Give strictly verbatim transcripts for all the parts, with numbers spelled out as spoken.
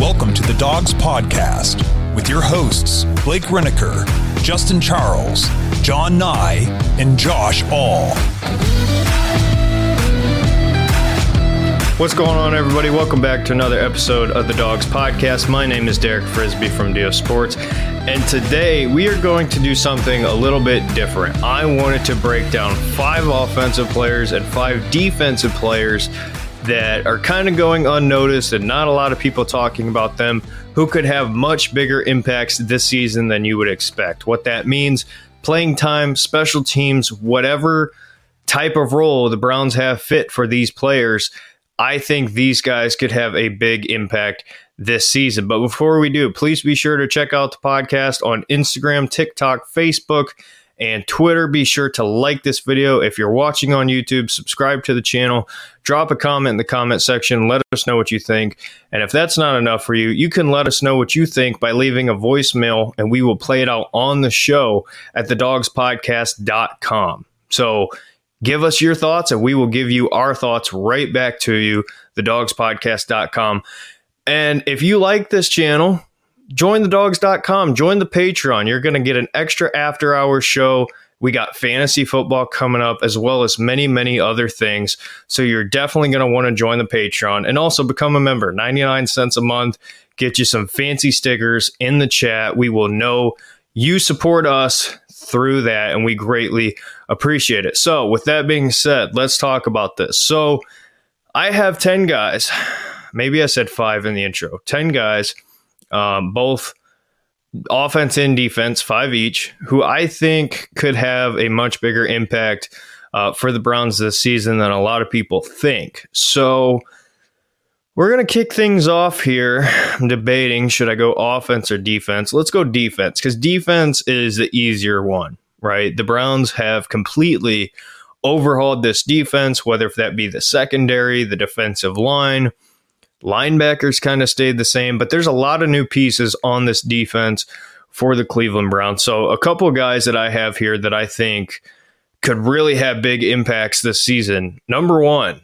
Welcome to The Dawgs Podcast with your hosts, Blake Renaker, Justin Charles, John Nye, and Josh All. What's going on, everybody? Welcome back to another episode of The Dawgs Podcast. My name is Derek Frisbee from Dio Sports, and today we are going to do something a little bit different. I wanted to break down five offensive players and five defensive players that are kind of going unnoticed and not a lot of people talking about them, who could have much bigger impacts this season than you would expect. What that means, playing time, special teams, whatever type of role the Browns have fit for these players, I think these guys could have a big impact this season. But before we do, please be sure to check out the podcast on Instagram, TikTok, Facebook, and Twitter. Be sure to like this video. If you're watching on YouTube, subscribe to the channel, drop a comment in the comment section, let us know what you think. And if that's not enough for you, you can let us know what you think by leaving a voicemail, and we will play it out on the show at the dogs podcast dot com. So give us your thoughts, and we will give you our thoughts right back to you, the dogs podcast dot com. And if you like this channel, join the dogs dot com. Join the Patreon. You're going to get an extra after hours show. We got fantasy football coming up, as well as many, many other things. So you're definitely going to want to join the Patreon and also become a member. ninety-nine cents a month. Get you some fancy stickers in the chat. We will know you support us through that, and we greatly appreciate it. So with that being said, let's talk about this. So I have ten guys. Maybe I said five in the intro. ten guys. Um, both offense and defense, five each, who I think could have a much bigger impact uh, for the Browns this season than a lot of people think. So we're going to kick things off here. I'm debating, should I go offense or defense? Let's go defense, because defense is the easier one, right? The Browns have completely overhauled this defense, whether if that be the secondary, the defensive line. Linebackers kind of stayed the same, but there's a lot of new pieces on this defense for the Cleveland Browns. So a couple of guys that I have here that I think could really have big impacts this season. Number one,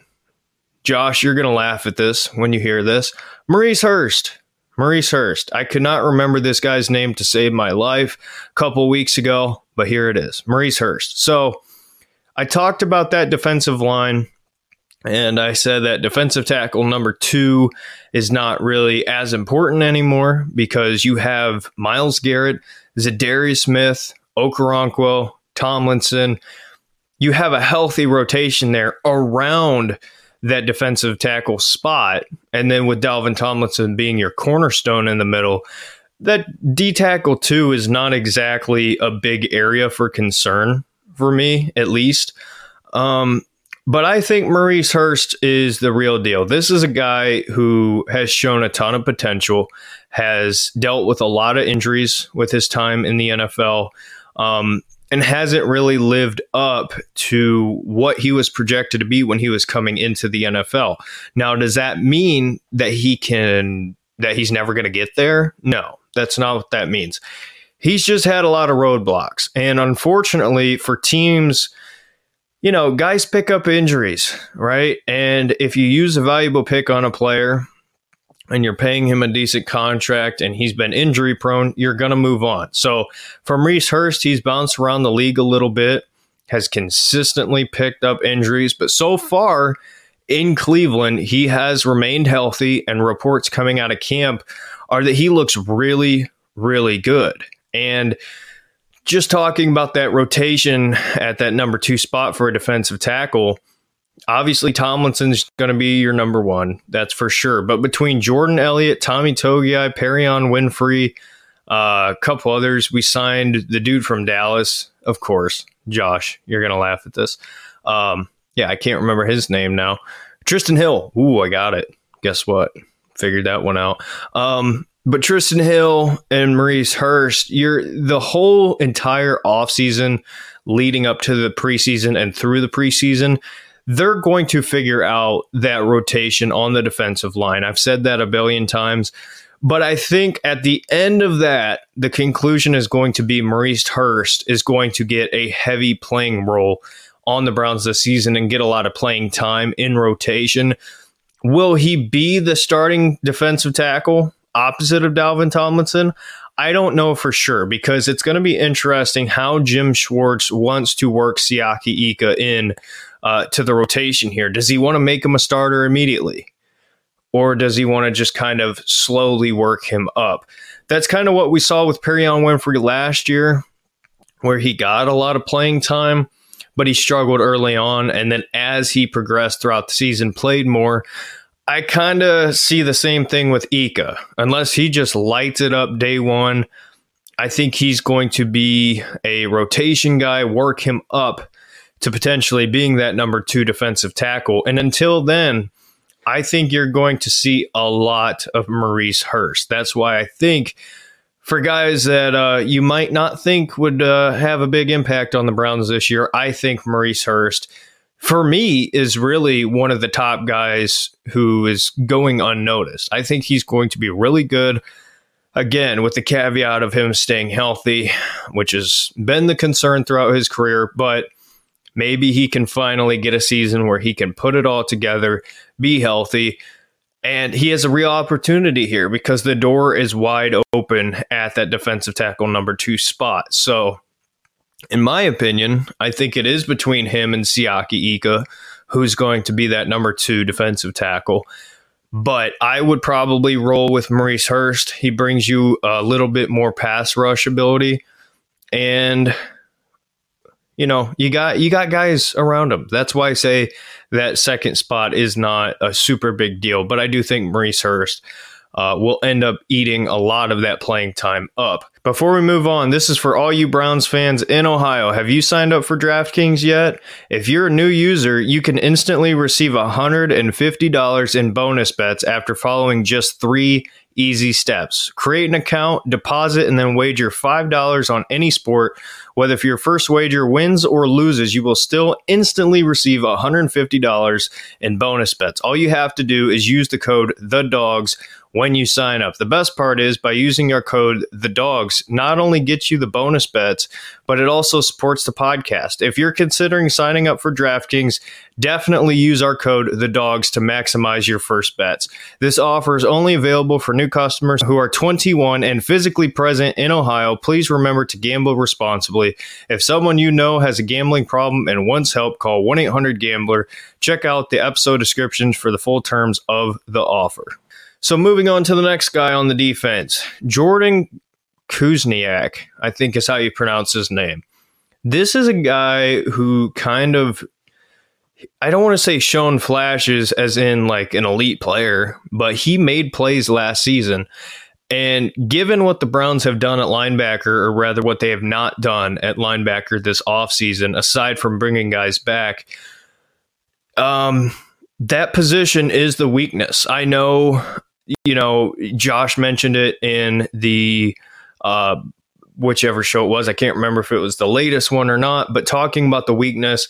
Josh, you're going to laugh at this when you hear this. Maurice Hurst. Maurice Hurst. I could not remember this guy's name to save my life a couple weeks ago, but here it is. Maurice Hurst. So I talked about that defensive line, and I said that defensive tackle number two is not really as important anymore because you have Myles Garrett, Zadarius Smith, Okoronkwo, Tomlinson. You have a healthy rotation there around that defensive tackle spot. And then with Dalvin Tomlinson being your cornerstone in the middle, that D tackle two is not exactly a big area for concern for me, at least. Um, But I think Maurice Hurst is the real deal. This is a guy who has shown a ton of potential, has dealt with a lot of injuries with his time in the N F L, um, and hasn't really lived up to what he was projected to be when he was coming into the N F L. Now, does that mean that he can that he's never going to get there? No, that's not what that means. He's just had a lot of roadblocks. And unfortunately for teams, you know, guys pick up injuries, right? And if you use a valuable pick on a player and you're paying him a decent contract and he's been injury prone, you're going to move on. So for Maurice Hurst, he's bounced around the league a little bit. has consistently picked up injuries, but so far in Cleveland, he has remained healthy, and reports coming out of camp are that he looks really, really good. And just talking about that rotation at that number two spot for a defensive tackle, obviously Tomlinson's going to be your number one. That's for sure. But between Jordan Elliott, Tommy Togiai, Perrion Winfrey, Uh, a couple others, we signed the dude from Dallas, of course, Josh. You're going to laugh at this. Um, yeah, I can't remember his name now. Tristan Hill. Ooh, I got it. Guess what? Figured that one out. Um, but Tristan Hill and Maurice Hurst, you're the whole entire offseason leading up to the preseason and through the preseason, they're going to figure out that rotation on the defensive line. I've said that a billion times. But I think at the end of that, the conclusion is going to be Maurice Hurst is going to get a heavy playing role on the Browns this season and get a lot of playing time in rotation. Will he be the starting defensive tackle opposite of Dalvin Tomlinson? I don't know for sure, because it's going to be interesting how Jim Schwartz wants to work Siaki Ika in uh, to the rotation here. Does he want to make him a starter immediately? Or does he want to just kind of slowly work him up? That's kind of what we saw with Perrion Winfrey last year, where he got a lot of playing time, but he struggled early on. And then as he progressed throughout the season, played more. I kind of see the same thing with Ika. Unless he just lights it up day one, I think he's going to be a rotation guy, work him up to potentially being that number two defensive tackle. And until then, I think you're going to see a lot of Maurice Hurst. That's why I think for guys that uh, you might not think would uh, have a big impact on the Browns this year, I think Maurice Hurst, for me, is really one of the top guys who is going unnoticed. I think he's going to be really good, again, with the caveat of him staying healthy, which has been the concern throughout his career, but maybe he can finally get a season where he can put it all together, be healthy, and he has a real opportunity here because the door is wide open at that defensive tackle number two spot. So, in my opinion, I think it is between him and Siaki Ika who's going to be that number two defensive tackle. But I would probably roll with Maurice Hurst. He brings you a little bit more pass rush ability, and you know, you got you got guys around him. That's why I say that second spot is not a super big deal. But I do think Maurice Hurst uh, will end up eating a lot of that playing time up. Before we move on, this is for all you Browns fans in Ohio. Have you signed up for DraftKings yet? If you're a new user, you can instantly receive one hundred fifty dollars in bonus bets after following just three easy steps. Create an account, deposit, and then wager five dollars on any sport. Whether if your first wager wins or loses, you will still instantly receive one hundred fifty dollars in bonus bets. All you have to do is use the code THEDOGS when you sign up. The best part is by using our code THEDOGS, not only gets you the bonus bets, but it also supports the podcast. If you're considering signing up for DraftKings, definitely use our code THEDOGS to maximize your first bets. This offer is only available for new customers who are twenty-one and physically present in Ohio. Please remember to gamble responsibly. If someone you know has a gambling problem and wants help, call one eight hundred gambler. Check out the episode descriptions for the full terms of the offer. So moving on to the next guy on the defense, Jordan Kuzniak, I think is how you pronounce his name. This is a guy who kind of, I don't want to say shown flashes as in like an elite player, but he made plays last season. And given what the Browns have done at linebacker, or rather what they have not done at linebacker this offseason, aside from bringing guys back, um, that position is the weakness. I know. You know, Josh mentioned it in the uh, whichever show it was. I can't remember if it was the latest one or not, but talking about the weakness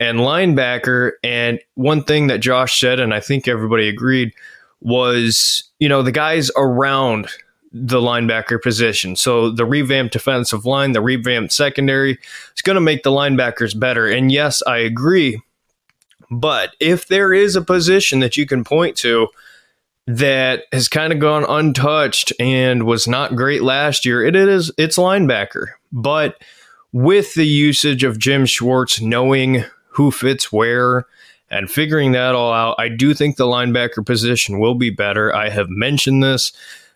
and linebacker. And one thing that Josh said, and I think everybody agreed, was, you know, the guys around the linebacker position. So the revamped defensive line, the revamped secondary, it's going to make the linebackers better. And yes, I agree. But if there is a position that you can point to that has kind of gone untouched and was not great last year, It is it's linebacker. But with the usage of Jim Schwartz, knowing who fits where and figuring that all out, I do think the linebacker position will be better. I have mentioned this,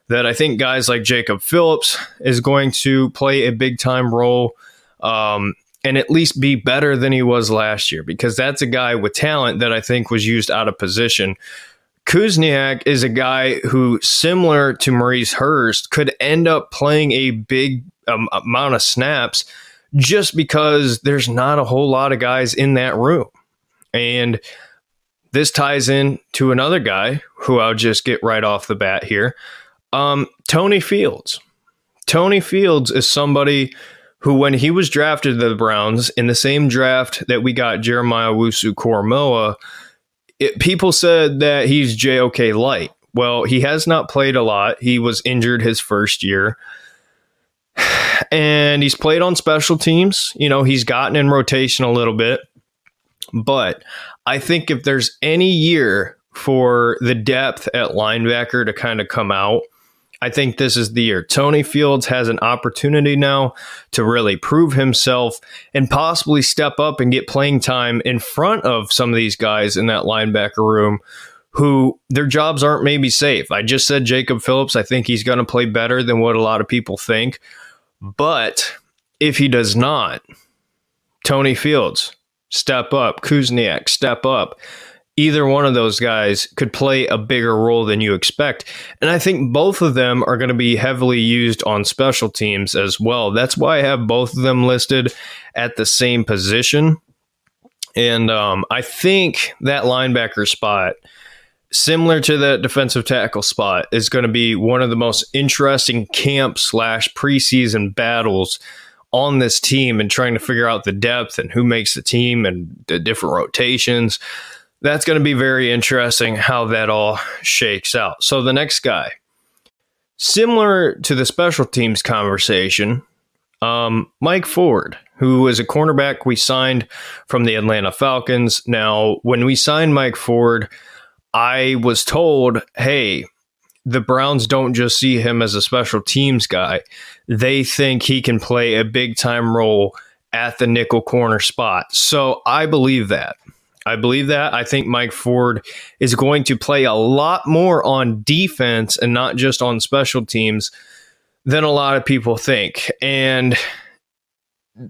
that I think guys like Jacob Phillips is going to play a big-time role um, and at least be better than he was last year, because that's a guy with talent that I think was used out of position. Kuzniak is a guy who, similar to Maurice Hurst, could end up playing a big um, amount of snaps just because there's not a whole lot of guys in that room. And this ties in to another guy who I'll just get right off the bat here. Um, Tony Fields. Tony Fields is somebody who, when he was drafted to the Browns in the same draft that we got Jeremiah Owusu-Koramoah, people said that he's J O K light. Well, he has not played a lot. He was injured his first year. And he's played on special teams. You know, he's gotten in rotation a little bit. But I think if there's any year for the depth at linebacker to kind of come out, I think this is the year. Tony Fields has an opportunity now to really prove himself and possibly step up and get playing time in front of some of these guys in that linebacker room who their jobs aren't maybe safe. I just said Jacob Phillips. I think he's going to play better than what a lot of people think. But if he does not, Tony Fields, step up. Kuzniak, step up. Either one of those guys could play a bigger role than you expect. And I think both of them are going to be heavily used on special teams as well. That's why I have both of them listed at the same position. And um, I think that linebacker spot, similar to that defensive tackle spot, is going to be one of the most interesting camp slash preseason battles on this team, and trying to figure out the depth and who makes the team and the different rotations. That's going to be very interesting how that all shakes out. So the next guy, similar to the special teams conversation, um, Mike Ford, who is a cornerback we signed from the Atlanta Falcons. Now, when we signed Mike Ford, I was told, hey, the Browns don't just see him as a special teams guy. They think he can play a big time role at the nickel corner spot. So I believe that. I believe that. I think Mike Ford is going to play a lot more on defense and not just on special teams than a lot of people think. And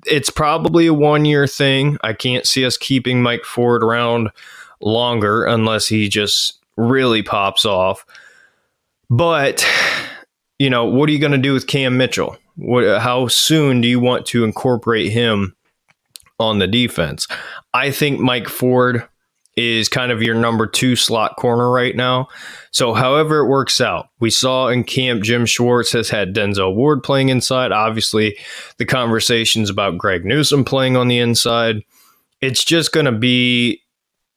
it's probably a one-year thing. I can't see us keeping Mike Ford around longer unless he just really pops off. But, you know, what are you going to do with Cam Mitchell? What, how soon do you want to incorporate him on the defense? I think Mike Ford is kind of your number two slot corner right now. So however it works out, we saw in camp Jim Schwartz has had Denzel Ward playing inside. Obviously, the conversations about Greg Newsome playing on the inside. It's just going to be,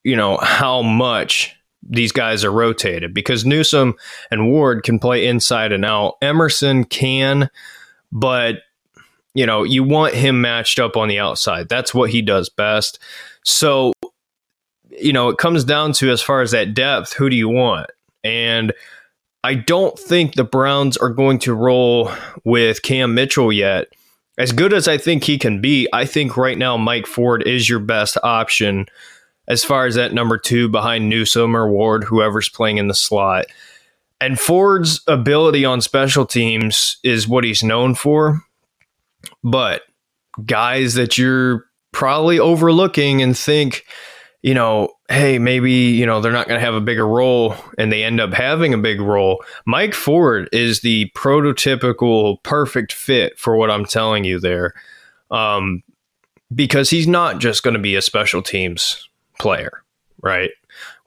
you know, how much these guys are rotated, because Newsome and Ward can play inside and out. Emerson can, but, you know, you want him matched up on the outside. That's what he does best. So, you know, it comes down to, as far as that depth, who do you want? And I don't think the Browns are going to roll with Cam Mitchell yet. As good as I think he can be, I think right now Mike Ford is your best option as far as that number two behind Newsome or Ward, whoever's playing in the slot. And Ford's ability on special teams is what he's known for. But guys that you're probably overlooking and think, you know, hey, maybe, you know, they're not going to have a bigger role, and they end up having a big role. Mike Ford is the prototypical perfect fit for what I'm telling you there, um, because he's not just going to be a special teams player, right?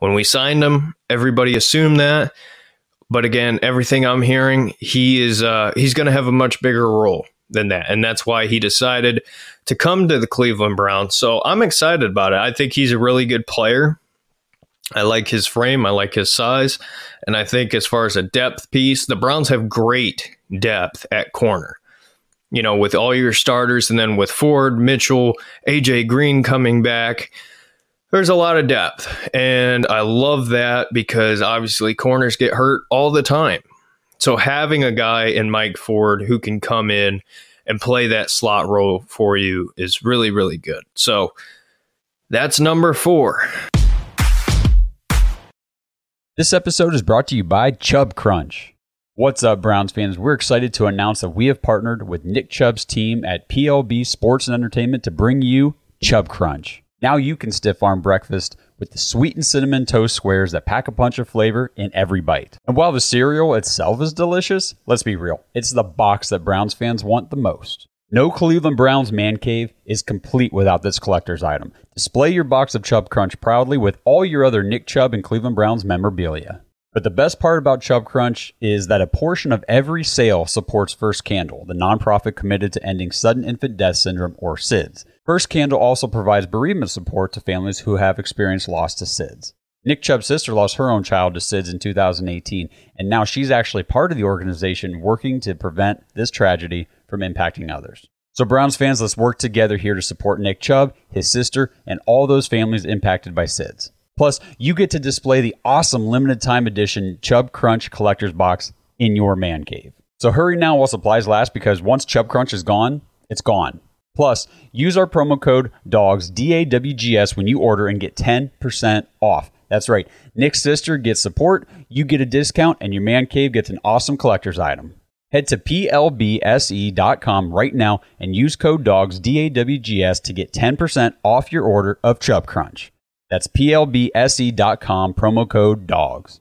When we signed him, everybody assumed that, but again, everything I'm hearing, he is uh, he's going to have a much bigger role than that, and that's why he decided to come to the Cleveland Browns. So I'm excited about it. I think he's a really good player. I like his frame. I like his size, and I think as far as a depth piece, the Browns have great depth at corner. You know, with all your starters, and then with Ford, Mitchell, A J Green coming back. There's a lot of depth, and I love that because obviously corners get hurt all the time. So having a guy in Mike Ford who can come in and play that slot role for you is really, really good. So that's number four. This episode is brought to you by Chubb Crunch. What's up, Browns fans? We're excited to announce that we have partnered with Nick Chubb's team at P L B Sports and Entertainment to bring you Chubb Crunch. Now you can stiff-arm breakfast with the sweet and cinnamon toast squares that pack a punch of flavor in every bite. And while the cereal itself is delicious, let's be real, it's the box that Browns fans want the most. No Cleveland Browns man cave is complete without this collector's item. Display your box of Chubb Crunch proudly with all your other Nick Chubb and Cleveland Browns memorabilia. But the best part about Chubb Crunch is that a portion of every sale supports First Candle, the nonprofit committed to ending sudden infant death syndrome, or SIDS. First Candle also provides bereavement support to families who have experienced loss to SIDS. Nick Chubb's sister lost her own child to SIDS in two thousand eighteen, and now she's actually part of the organization working to prevent this tragedy from impacting others. So Browns fans, let's work together here to support Nick Chubb, his sister, and all those families impacted by SIDS. Plus, you get to display the awesome limited time edition Chubb Crunch collector's box in your man cave. So hurry now while supplies last, because once Chubb Crunch is gone, it's gone. Plus, use our promo code DAWGS, D A W G S, when you order and get ten percent off. That's right. Nick's sister gets support, you get a discount, and your man cave gets an awesome collector's item. Head to P L B S E dot com right now and use code DAWGS, D A W G S, to get ten percent off your order of Chubb Crunch. That's P L B S E dot com, promo code DAWGS.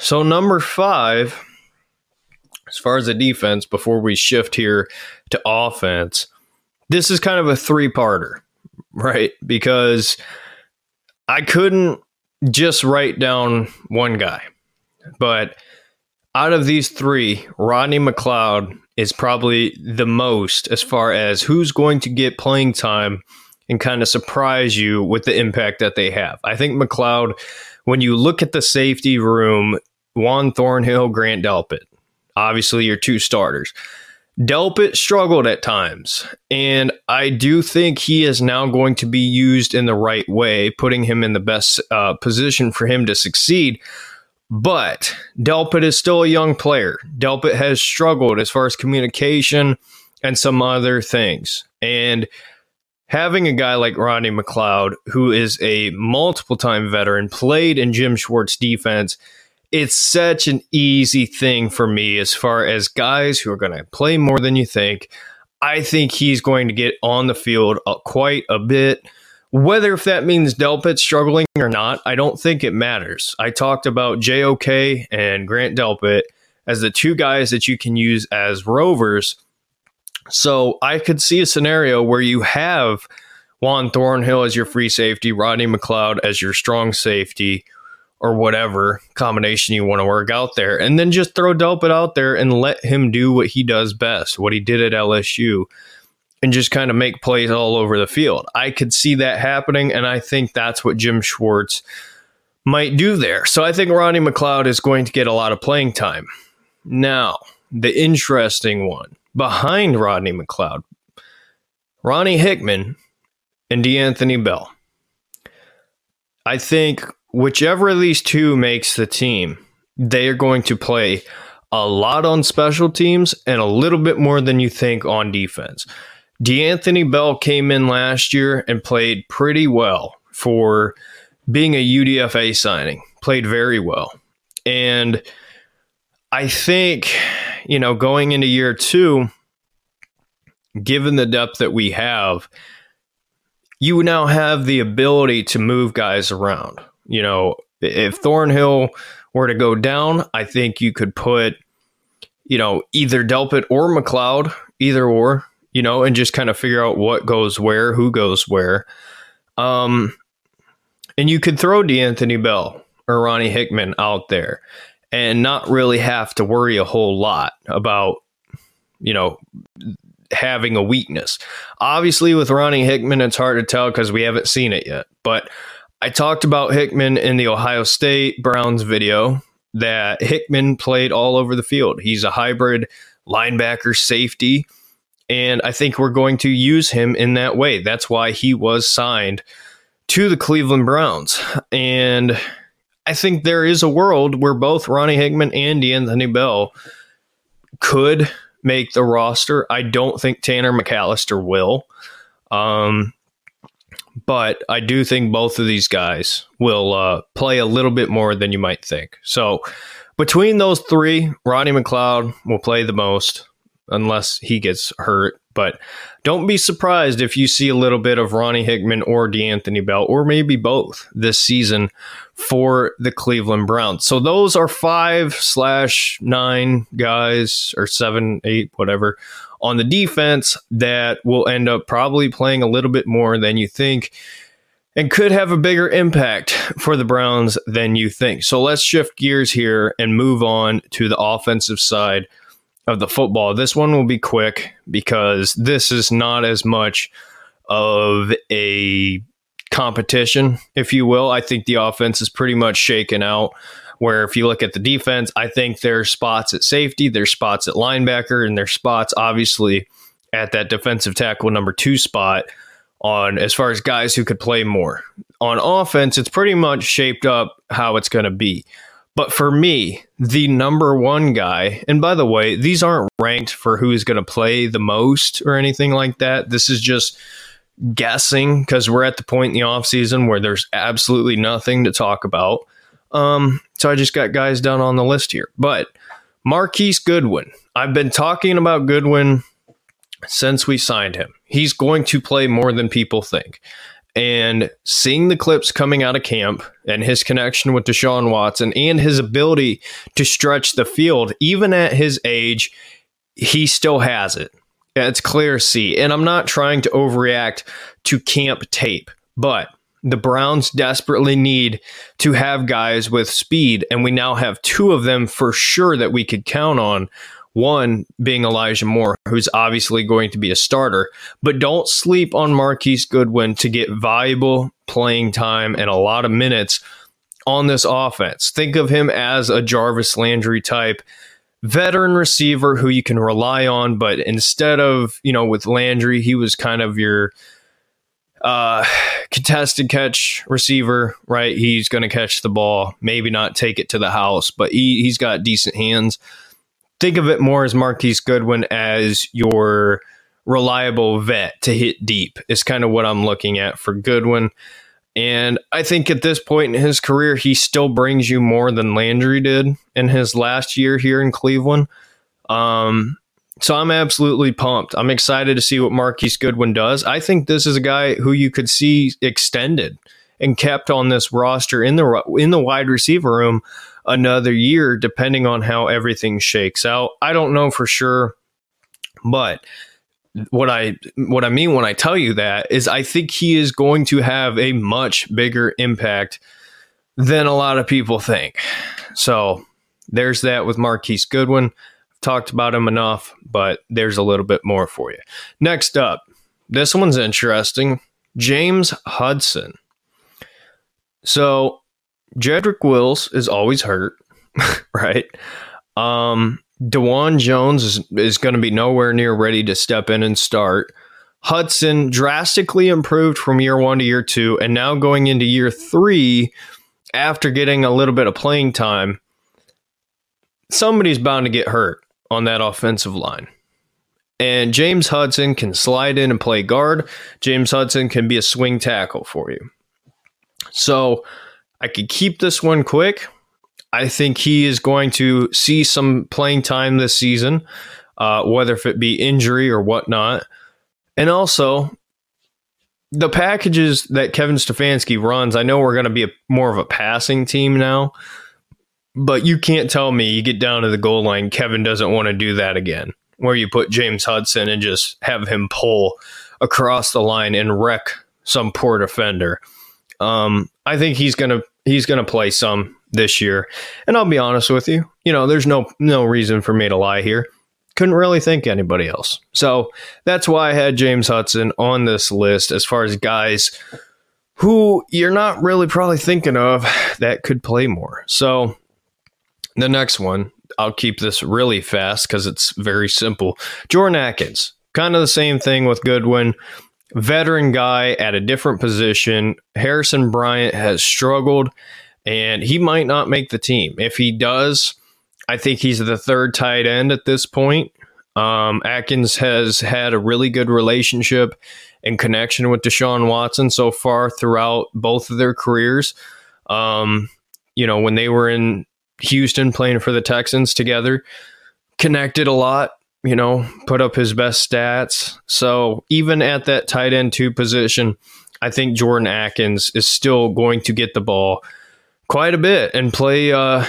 So number five, as far as the defense, before we shift here to offense, this is kind of a three-parter, right? Because I couldn't just write down one guy. But out of these three, Rodney McLeod is probably the most as far as who's going to get playing time and kind of surprise you with the impact that they have. I think McLeod, when you look at the safety room, Juan Thornhill, Grant Delpit, obviously your two starters. Delpit struggled at times, and I do think he is now going to be used in the right way, putting him in the best uh, position for him to succeed. But Delpit is still a young player. Delpit has struggled as far as communication and some other things. And having a guy like Rodney McLeod, who is a multiple-time veteran, played in Jim Schwartz defense, it's such an easy thing for me as far as guys who are going to play more than you think. I think he's going to get on the field quite a bit. Whether if that means Delpit's struggling or not, I don't think it matters. I talked about J O K and Grant Delpit as the two guys that you can use as rovers. So I could see a scenario where you have Juan Thornhill as your free safety, Rodney McLeod as your strong safety, or whatever combination you want to work out there. And then just throw Delpit out there and let him do what he does best, what he did at L S U, and just kind of make plays all over the field. I could see that happening, and I think that's what Jim Schwartz might do there. So I think Rodney McLeod is going to get a lot of playing time. Now, the interesting one. Behind Rodney McLeod, Ronnie Hickman, and DeAnthony Bell. I think whichever of these two makes the team, they are going to play a lot on special teams and a little bit more than you think on defense. DeAnthony Bell came in last year and played pretty well for being a U D F A signing, played very well. And I think, you know, going into year two, given the depth that we have, you now have the ability to move guys around. You know, if Thornhill were to go down, I think you could put, you know, either Delpit or McLeod, either or, you know, and just kind of figure out what goes where, who goes where. Um, and you could throw DeAnthony Bell or Ronnie Hickman out there and not really have to worry a whole lot about, you know, having a weakness. Obviously, with Ronnie Hickman, it's hard to tell because we haven't seen it yet. But I talked about Hickman in the Ohio State Browns video, that Hickman played all over the field. He's a hybrid linebacker safety, and I think we're going to use him in that way. That's why he was signed to the Cleveland Browns. And I think there is a world where both Ronnie Hickman and DeAnthony Bell could make the roster. I don't think Tanner McAllister will. Um, but I do think both of these guys will uh, play a little bit more than you might think. So between those three, Rodney McLeod will play the most unless he gets hurt. But don't be surprised if you see a little bit of Ronnie Hickman or DeAnthony Bell, or maybe both this season for the Cleveland Browns. So those are five slash nine guys, or seven, eight, whatever, on the defense that will end up probably playing a little bit more than you think and could have a bigger impact for the Browns than you think. So let's shift gears here and move on to the offensive side of the football. This one will be quick because this is not as much of a competition, if you will. I think the offense is pretty much shaken out, where if you look at the defense, I think there's spots at safety, there's spots at linebacker, and there's spots, obviously, at that defensive tackle number two spot on as far as guys who could play more. On offense, it's pretty much shaped up how it's going to be. But for me, the number one guy, and by the way, these aren't ranked for who is going to play the most or anything like that. This is just guessing because we're at the point in the offseason where there's absolutely nothing to talk about. Um, so I just got guys down on the list here. But Marquise Goodwin. I've been talking about Goodwin since we signed him. He's going to play more than people think. And seeing the clips coming out of camp and his connection with Deshaun Watson and his ability to stretch the field, even at his age, he still has it. It's clear to see. And I'm not trying to overreact to camp tape, but the Browns desperately need to have guys with speed, and we now have two of them for sure that we could count on. One being Elijah Moore, who's obviously going to be a starter, but don't sleep on Marquise Goodwin to get valuable playing time and a lot of minutes on this offense. Think of him as a Jarvis Landry type veteran receiver who you can rely on, but instead of, you know, with Landry, he was kind of your Uh, contested catch receiver, right? He's going to catch the ball, maybe not take it to the house, but he, he's got decent hands. Think of it more as Marquise Goodwin as your reliable vet to hit deep is kind of what I'm looking at for Goodwin. And I think at this point in his career, he still brings you more than Landry did in his last year here in Cleveland. Um, So I'm absolutely pumped. I'm excited to see what Marquise Goodwin does. I think this is a guy who you could see extended and kept on this roster in the in the wide receiver room another year, depending on how everything shakes out. I don't know for sure, but what I what I mean when I tell you that is I think he is going to have a much bigger impact than a lot of people think. So there's that with Marquise Goodwin. Talked about him enough, but there's a little bit more for you. Next up, this one's interesting. James Hudson. So, Jedrick Wills is always hurt, right? Um, DeJuan Jones is, is going to be nowhere near ready to step in and start. Hudson drastically improved from year one to year two, and now going into year three, after getting a little bit of playing time, somebody's bound to get hurt on that offensive line. And James Hudson can slide in and play guard. James Hudson can be a swing tackle for you. So I could keep this one quick. I think he is going to see some playing time this season, uh, whether if it be injury or whatnot. And also, the packages that Kevin Stefanski runs, I know we're going to be a, more of a passing team now, but you can't tell me you get down to the goal line, Kevin doesn't want to do that again, where you put James Hudson and just have him pull across the line and wreck some poor defender. Um, I think he's going to he's going to play some this year. And I'll be honest with you, you know, there's no no reason for me to lie here. Couldn't really think anybody else. So that's why I had James Hudson on this list as far as guys who you're not really probably thinking of that could play more. So the next one, I'll keep this really fast because it's very simple. Jordan Atkins, kind of the same thing with Goodwin. Veteran guy at a different position. Harrison Bryant has struggled, and he might not make the team. If he does, I think he's the third tight end at this point. Um, Atkins has had a really good relationship and connection with Deshaun Watson so far throughout both of their careers. Um, you know, when they were in Houston playing for the Texans together, connected a lot, you know, put up his best stats. So even at that tight end two position, I think Jordan Atkins is still going to get the ball quite a bit and play, uh,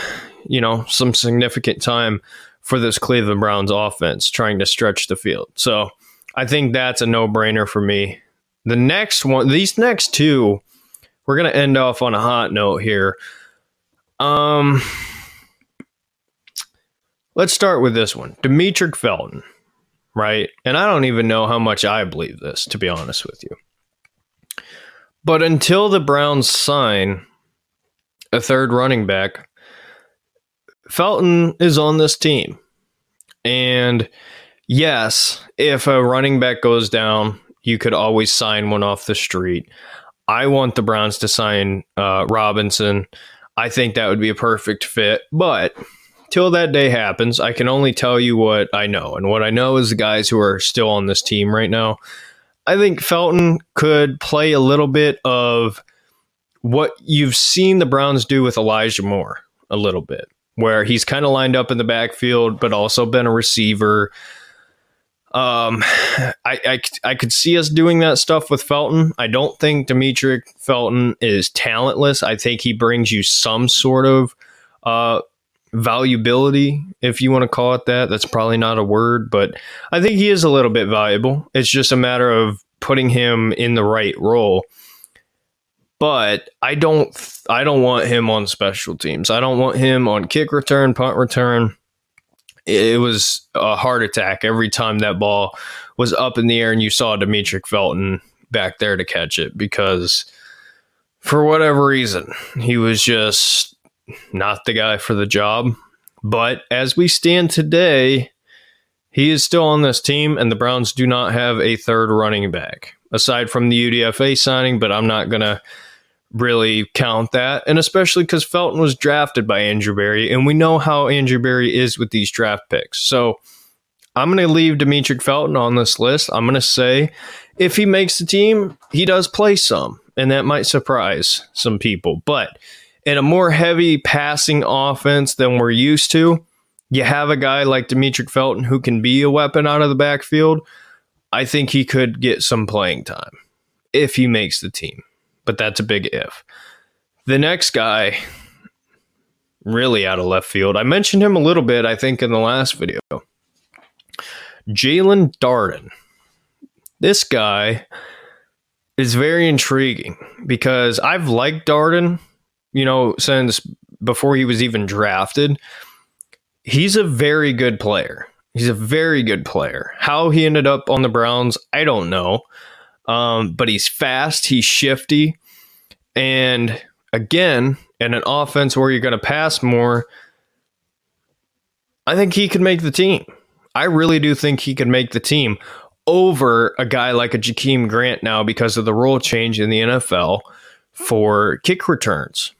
you know, some significant time for this Cleveland Browns offense trying to stretch the field. So I think that's a no-brainer for me. The next one, these next two, we're going to end off on a hot note here. Um... Let's start with this one. Demetric Felton, right? And I don't even know how much I believe this, to be honest with you. But until the Browns sign a third running back, Felton is on this team. And yes, if a running back goes down, you could always sign one off the street. I want the Browns to sign uh, Robinson. I think that would be a perfect fit, but till that day happens, I can only tell you what I know. And what I know is the guys who are still on this team right now. I think Felton could play a little bit of what you've seen the Browns do with Elijah Moore a little bit, where he's kind of lined up in the backfield, but also been a receiver. Um, I, I, I could see us doing that stuff with Felton. I don't think Demetric Felton is talentless. I think he brings you some sort of uh. valuability, if you want to call it that. That's probably not a word, but I think he is a little bit valuable. It's just a matter of putting him in the right role. But I don't I don't want him on special teams. I don't want him on kick return, punt return. It was a heart attack every time that ball was up in the air and you saw Demetric Felton back there to catch it, because for whatever reason, he was just not the guy for the job. But as we stand today, he is still on this team, and the Browns do not have a third running back, aside from the U D F A signing, but I'm not going to really count that, and especially because Felton was drafted by Andrew Berry, and we know how Andrew Berry is with these draft picks. So I'm going to leave Demetric Felton on this list. I'm going to say if he makes the team, he does play some, and that might surprise some people. But in a more heavy passing offense than we're used to, you have a guy like Demetric Felton who can be a weapon out of the backfield. I think he could get some playing time if he makes the team, but that's a big if. The next guy, really out of left field. I mentioned him a little bit, I think, in the last video. Jalen Darden. This guy is very intriguing because I've liked Darden, you know, since before he was even drafted. He's a very good player. He's a very good player. How he ended up on the Browns, I don't know. Um, but he's fast. He's shifty. And again, in an offense where you're going to pass more, I think he could make the team. I really do think he could make the team over a guy like a Jakeem Grant now because of the rule change in the N F L for kick returns.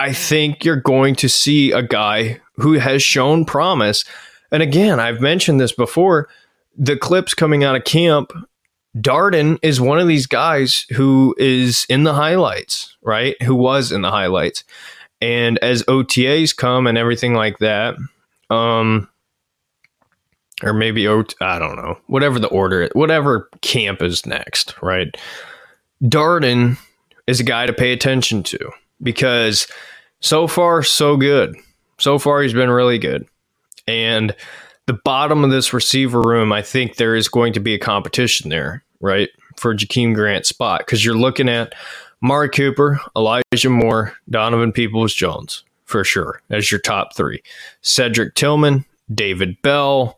I think you're going to see a guy who has shown promise. And again, I've mentioned this before, the clips coming out of camp, Darden is one of these guys who is in the highlights, right? Who was in the highlights. And as O T As come and everything like that, um, or maybe, O T, I don't know, whatever the order, whatever camp is next, right? Darden is a guy to pay attention to because so far, so good. So far, he's been really good. And the bottom of this receiver room, I think there is going to be a competition there, right, for Jakeem Grant's spot because you're looking at Mari Cooper, Elijah Moore, Donovan Peoples-Jones, for sure, as your top three. Cedric Tillman, David Bell,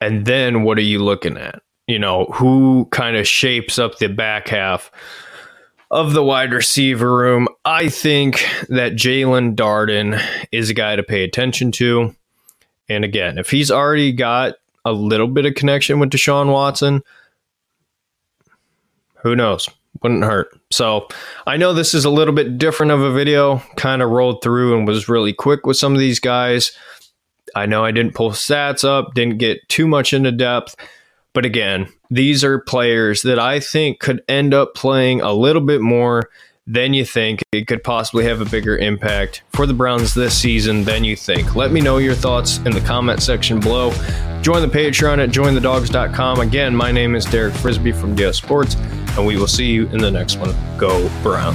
and then what are you looking at? You know, who kind of shapes up the back half of the wide receiver room? I think that Jalen Darden is a guy to pay attention to. And again, if he's already got a little bit of connection with Deshaun Watson, who knows? Wouldn't hurt. So I know this is a little bit different of a video, kind of rolled through and was really quick with some of these guys. I know I didn't pull stats up, didn't get too much into depth. But again, these are players that I think could end up playing a little bit more than you think. It could possibly have a bigger impact for the Browns this season than you think. Let me know your thoughts in the comment section below. Join the Patreon at join the dogs dot com. Again, my name is Derek Frisbee from Dio Sports, and we will see you in the next one. Go Brown.